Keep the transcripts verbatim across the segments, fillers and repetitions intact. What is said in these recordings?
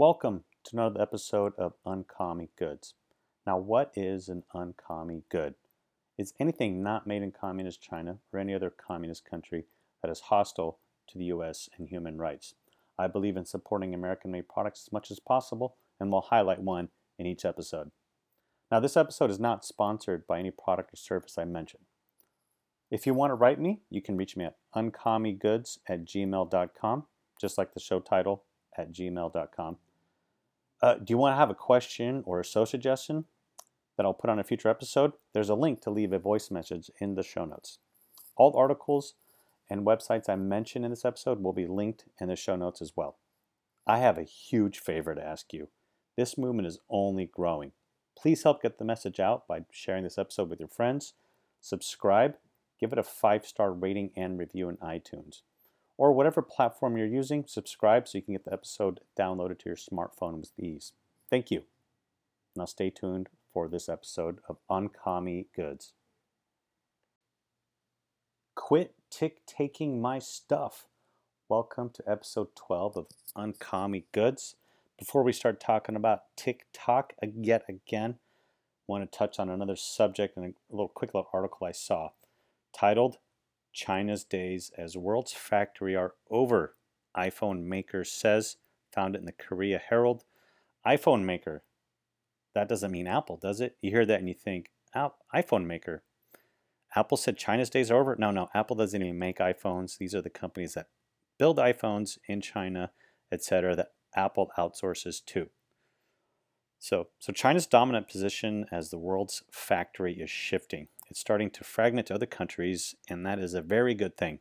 Welcome to another episode of Uncommie Goods. Now, what is an uncommie good? It's anything not made in communist China or any other communist country that is hostile to the U S and human rights. I believe in supporting American-made products as much as possible, and we'll highlight one in each episode. Now, this episode is not sponsored by any product or service I mentioned. If you want to write me, you can reach me at uncommiegoods at gmail dot com, just like the show title, at gmail dot com. Uh, do you want to have a question or a show suggestion that I'll put on a future episode? There's a link to leave a voice message in the show notes. All articles and websites I mentioned in this episode will be linked in the show notes as well. I have a huge favor to ask you. This movement is only growing. Please help get the message out by sharing this episode with your friends, subscribe, give it a five-star rating and review in iTunes. Or whatever platform you're using, subscribe so you can get the episode downloaded to your smartphone with ease. Thank you. Now stay tuned for this episode of Uncommie Goods. Quit tick-taking my stuff. Welcome to episode twelve of Uncommie Goods. Before we start talking about TikTok yet again, I want to touch on another subject and a little quick little article I saw titled China's Days as World's Factory Are Over, iPhone Maker Says, found it in the Korea Herald. iPhone Maker, that doesn't mean Apple, does it? You hear that and you think, oh, iPhone Maker. Apple said China's days are over? No, no, Apple doesn't even make iPhones. These are the companies that build iPhones in China, et cetera, that Apple outsources to. So, so China's dominant position as the world's factory is shifting. It's starting to fragment to other countries, and that is a very good thing.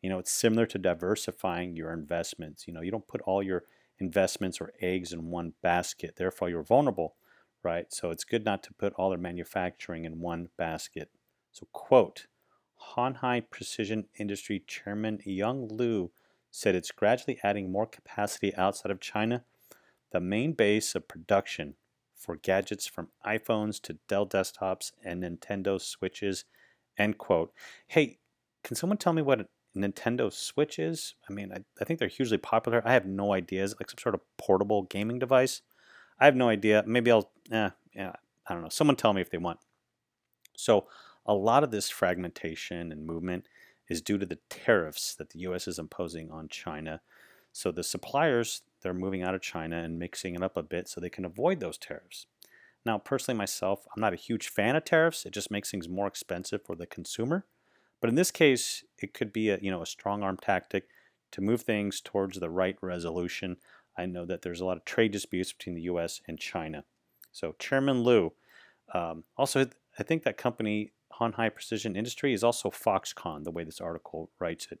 You know, it's similar to diversifying your investments. You know, you don't put all your investments or eggs in one basket. Therefore, you're vulnerable, right? So it's good not to put all their manufacturing in one basket. So, quote, Hon Hai Precision Industry Chairman Young Liu said it's gradually adding more capacity outside of China, the main base of production for gadgets from iPhones to Dell desktops and Nintendo Switches, end quote. Hey, can someone tell me what a Nintendo Switch is? I mean, I, I think they're hugely popular. I have no idea. Is it like some sort of portable gaming device? I have no idea. Maybe I'll, eh, yeah, I don't know. Someone tell me if they want. So a lot of this fragmentation and movement is due to the tariffs that the U S is imposing on China. So the suppliers, they're moving out of China and mixing it up a bit so they can avoid those tariffs. Now, personally myself, I'm not a huge fan of tariffs. It just makes things more expensive for the consumer. But in this case, it could be a, you know, a strong arm tactic to move things towards the right resolution. I know that there's a lot of trade disputes between the U S and China. So Chairman Liu, um, also I think that company Hon Hai Precision Industry is also Foxconn, the way this article writes it.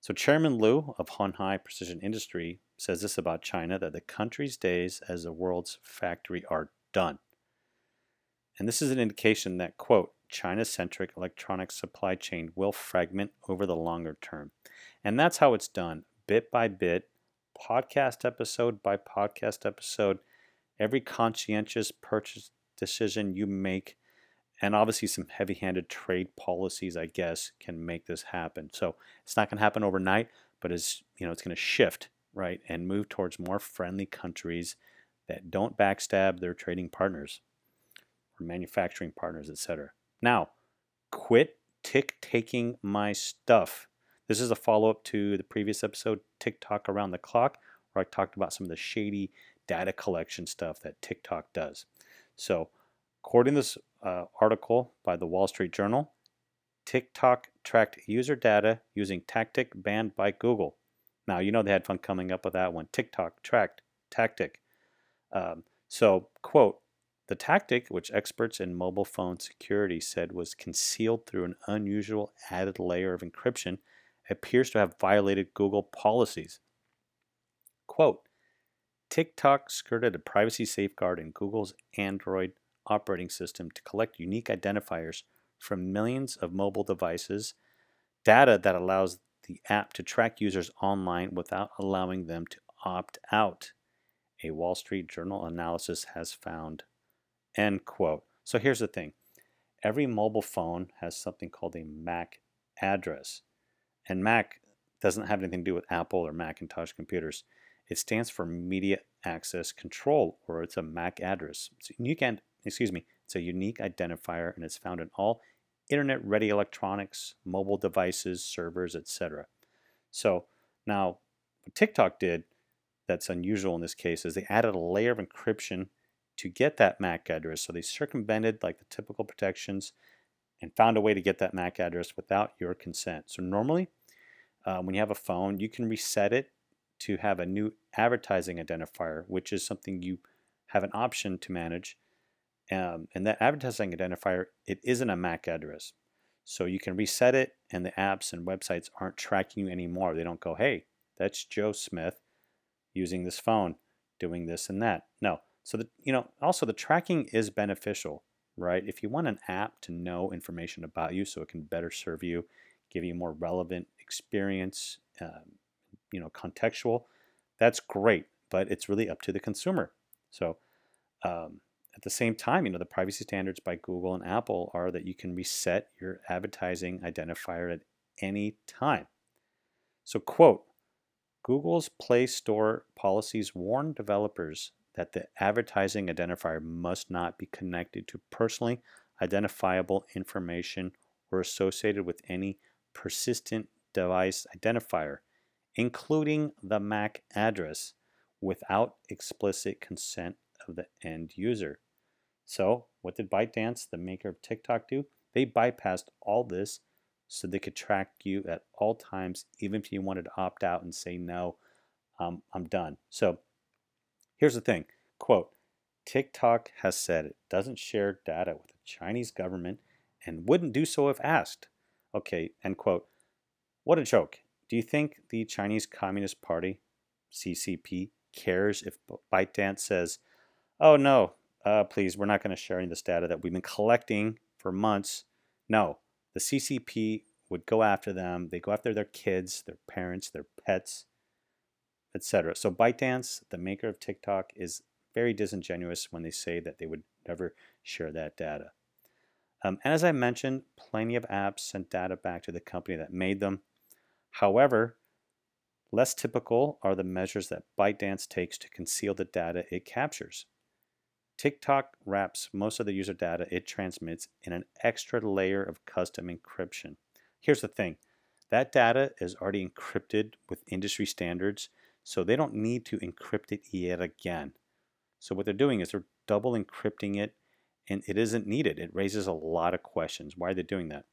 So Chairman Liu of Hon Hai Precision Industry says this about China, that the country's days as the world's factory are done. And this is an indication that, quote, China-centric electronic supply chain will fragment over the longer term. And that's how it's done, bit by bit, podcast episode by podcast episode, every conscientious purchase decision you make, and obviously some heavy-handed trade policies, I guess, can make this happen. So it's not going to happen overnight, but it's, you know, it's going to shift, right, and move towards more friendly countries that don't backstab their trading partners or manufacturing partners, et cetera. Now, quit tick-taking my stuff. This is a follow-up to the previous episode, TikTok Around the Clock, where I talked about some of the shady data collection stuff that TikTok does. So according to this uh, article by the Wall Street Journal, TikTok tracked user data using tactic banned by Google. Now, you know they had fun coming up with that one. TikTok tracked tactic. Um, so, quote, the tactic, which experts in mobile phone security said was concealed through an unusual added layer of encryption, appears to have violated Google policies. Quote, TikTok skirted a privacy safeguard in Google's Android operating system to collect unique identifiers from millions of mobile devices, data that allows the app to track users online without allowing them to opt out, a Wall Street Journal analysis has found, end quote. So here's the thing. Every mobile phone has something called a MAC address, and MAC doesn't have anything to do with Apple or Macintosh computers. It stands for Media Access Control, or it's a M A C address. It's unique and, excuse me, it's a unique identifier, and it's found in all internet-ready electronics, mobile devices, servers, et cetera. So now, what TikTok did that's unusual in this case is they added a layer of encryption to get that M A C address. So they circumvented like the typical protections and found a way to get that M A C address without your consent. So normally, um, when you have a phone, you can reset it to have a new advertising identifier, which is something you have an option to manage. Um, and that advertising identifier, it isn't a M A C address. So you can reset it, and the apps and websites aren't tracking you anymore. They don't go, hey, that's Joe Smith using this phone, doing this and that. No. So, the, you know, also the tracking is beneficial, right? If you want an app to know information about you so it can better serve you, give you more relevant experience, um, you know, contextual, that's great, but it's really up to the consumer. So um, at the same time, you know, the privacy standards by Google and Apple are that you can reset your advertising identifier at any time. So, quote, Google's Play Store policies warn developers that the advertising identifier must not be connected to personally identifiable information or associated with any persistent device identifier, including the M A C address, without explicit consent of the end user. So what did ByteDance, the maker of TikTok, do? They bypassed all this so they could track you at all times, even if you wanted to opt out and say, no, um, I'm done. So here's the thing, quote, TikTok has said it doesn't share data with the Chinese government and wouldn't do so if asked. Okay, end quote. What a joke. Do you think the Chinese Communist Party, C C P, cares if ByteDance says, oh no, uh, please, we're not going to share any of this data that we've been collecting for months? No, the C C P would go after them. They go after their kids, their parents, their pets, et cetera. So ByteDance, the maker of TikTok, is very disingenuous when they say that they would never share that data. Um, and as I mentioned, plenty of apps sent data back to the company that made them. However, less typical are the measures that ByteDance takes to conceal the data it captures. TikTok wraps most of the user data it transmits in an extra layer of custom encryption. Here's the thing. That data is already encrypted with industry standards, so they don't need to encrypt it yet again. So what they're doing is they're double encrypting it, and it isn't needed. It raises a lot of questions. Why are they doing that?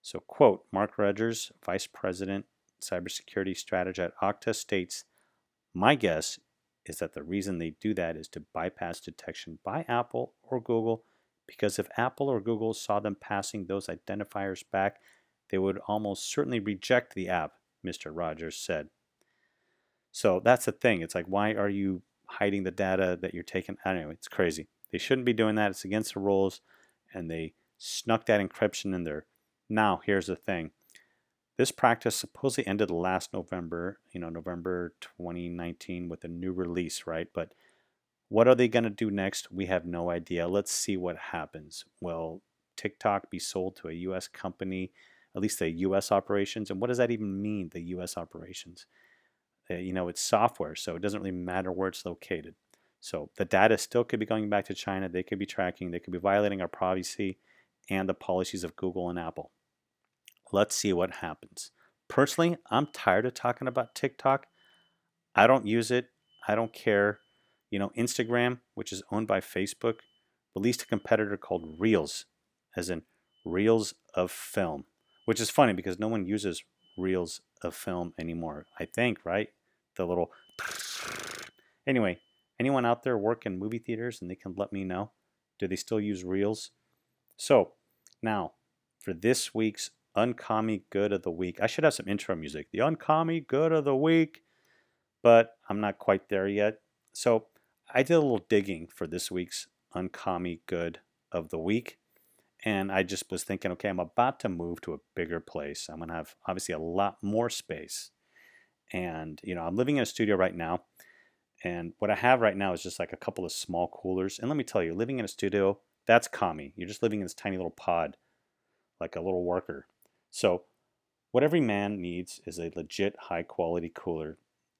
So, quote, Mark Rogers, Vice President, Cybersecurity Strategy at Okta, states, my guess is that the reason they do that is to bypass detection by Apple or Google, because if Apple or Google saw them passing those identifiers back, they would almost certainly reject the app, Mister Rogers said. So that's the thing. It's like, why are you hiding the data that you're taking? I don't know. It's crazy. They shouldn't be doing that. It's against the rules, and they snuck that encryption in there. Now, here's the thing. This practice supposedly ended last November, you know, November twenty nineteen, with a new release, right? But what are they going to do next? We have no idea. Let's see what happens. Will TikTok be sold to a U S company, at least the U S operations? And what does that even mean, the U S operations? Uh, you know, it's software, so it doesn't really matter where it's located. So the data still could be going back to China. They could be tracking. They could be violating our privacy and the policies of Google and Apple. Let's see what happens. Personally, I'm tired of talking about TikTok. I don't use it. I don't care. You know, Instagram, which is owned by Facebook, released a competitor called Reels, as in Reels of Film, which is funny because no one uses Reels of Film anymore, I think, right? The little... Anyway, anyone out there work in movie theaters and they can let me know? Do they still use Reels? So, now, for this week's Uncommie Good of the Week. I should have some intro music. The Uncommie Good of the Week. But I'm not quite there yet. So, I did a little digging for this week's Uncommie Good of the Week. And I just was thinking, okay, I'm about to move to a bigger place. I'm going to have, obviously, a lot more space. And, you know, I'm living in a studio right now. And what I have right now is just like a couple of small coolers. And let me tell you, living in a studio, that's commie. You're just living in this tiny little pod, like a little worker. So what every man needs is a legit high quality cooler.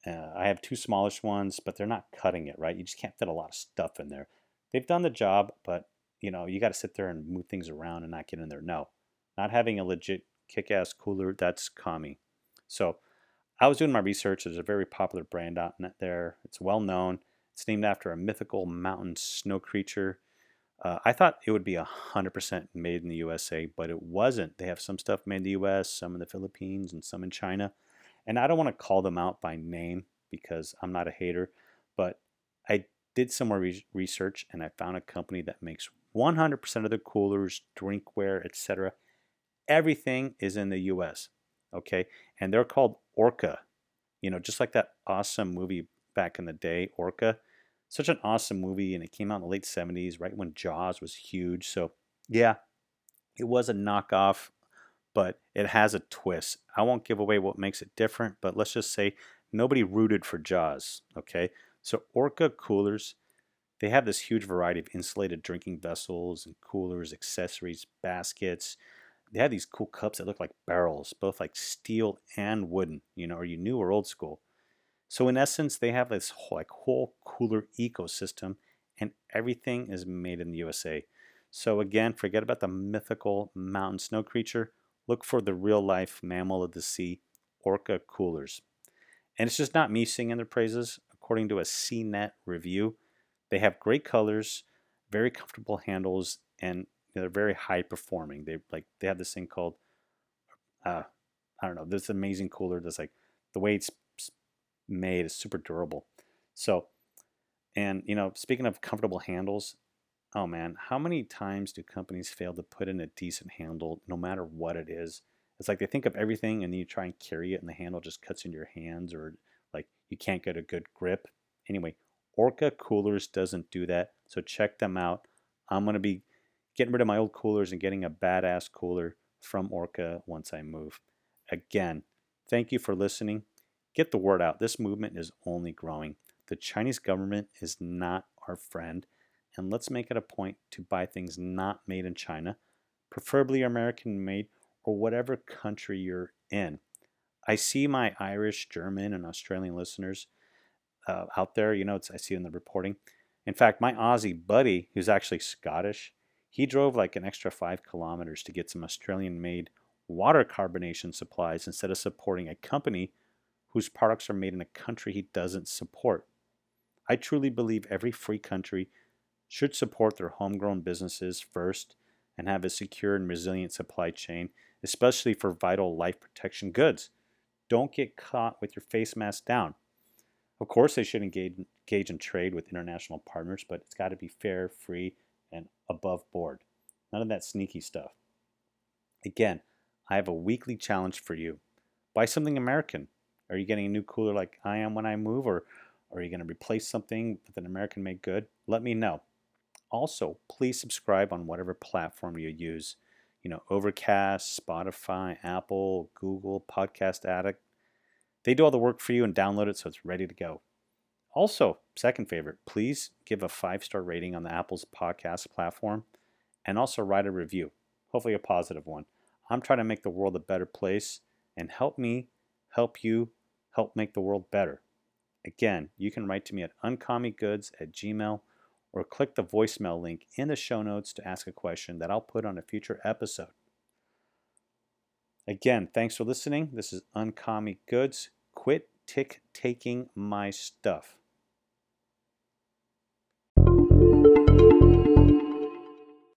Uh, I have two smallish ones, but they're not cutting it, right? You just can't fit a lot of stuff in there. They've done the job, but you know, you got to sit there and move things around and not get in there. No, not having a legit kick-ass cooler, that's Commie. So I was doing my research. There's a very popular brand out there. It's well known. It's named after a mythical mountain snow creature. Uh, I thought it would be one hundred percent made in the U S A, but it wasn't. They have some stuff made in the U S, some in the Philippines, and some in China. And I don't want to call them out by name because I'm not a hater, but I did some more re research and I found a company that makes one hundred percent of their coolers, drinkware, et cetera. Everything is in the U S, okay? And they're called Orca. You know, just like that awesome movie back in the day, Orca. Such an awesome movie, and it came out in the late seventies, right when Jaws was huge. So yeah, it was a knockoff, but it has a twist. I won't give away what makes it different, but let's just say nobody rooted for Jaws, okay? So Orca coolers, they have this huge variety of insulated drinking vessels and coolers, accessories, baskets. They have these cool cups that look like barrels, both like steel and wooden, you know, are you new or old school? So in essence, they have this whole, like, whole cooler ecosystem, and everything is made in the U S A. So again, forget about the mythical mountain snow creature. Look for the real-life mammal of the sea, Orca coolers. And it's just not me singing their praises. According to a C net review, they have great colors, very comfortable handles, and they're very high-performing. They like they have this thing called, uh, I don't know, this amazing cooler that's like the way it's made is super durable. So, and you know, speaking of comfortable handles, oh man, how many times do companies fail to put in a decent handle no matter what it is? It's like they think of everything and then you try and carry it and the handle just cuts into your hands, or like you can't get a good grip. Anyway, Orca coolers doesn't do that, so check them out. I'm going to be getting rid of my old coolers and getting a badass cooler from Orca once I move. Again, thank you for listening. Get the word out. This movement is only growing. The Chinese government is not our friend, and let's make it a point to buy things not made in China, preferably American-made or whatever country you're in. I see my Irish, German, and Australian listeners uh, out there. You know, it's, I see it in the reporting. In fact, my Aussie buddy, who's actually Scottish, he drove like an extra five kilometers to get some Australian-made water carbonation supplies instead of supporting a company whose products are made in a country he doesn't support. I truly believe every free country should support their homegrown businesses first and have a secure and resilient supply chain, especially for vital life protection goods. Don't get caught with your face mask down. Of course, they should engage, engage in trade with international partners, but it's got to be fair, free, and above board. None of that sneaky stuff. Again, I have a weekly challenge for you. Buy something American. Are you getting a new cooler like I am when I move, or, or are you going to replace something with an American-made good? Let me know. Also, please subscribe on whatever platform you use. You know, Overcast, Spotify, Apple, Google, Podcast Addict. They do all the work for you and download it so it's ready to go. Also, second favorite, please give a five-star rating on the Apple's podcast platform and also write a review, hopefully a positive one. I'm trying to make the world a better place, and help me help you help make the world better. Again, you can write to me at uncommiegoods at gmail dot com or click the voicemail link in the show notes to ask a question that I'll put on a future episode. Again, thanks for listening. This is Uncommie Goods. Quit tick-taking my stuff.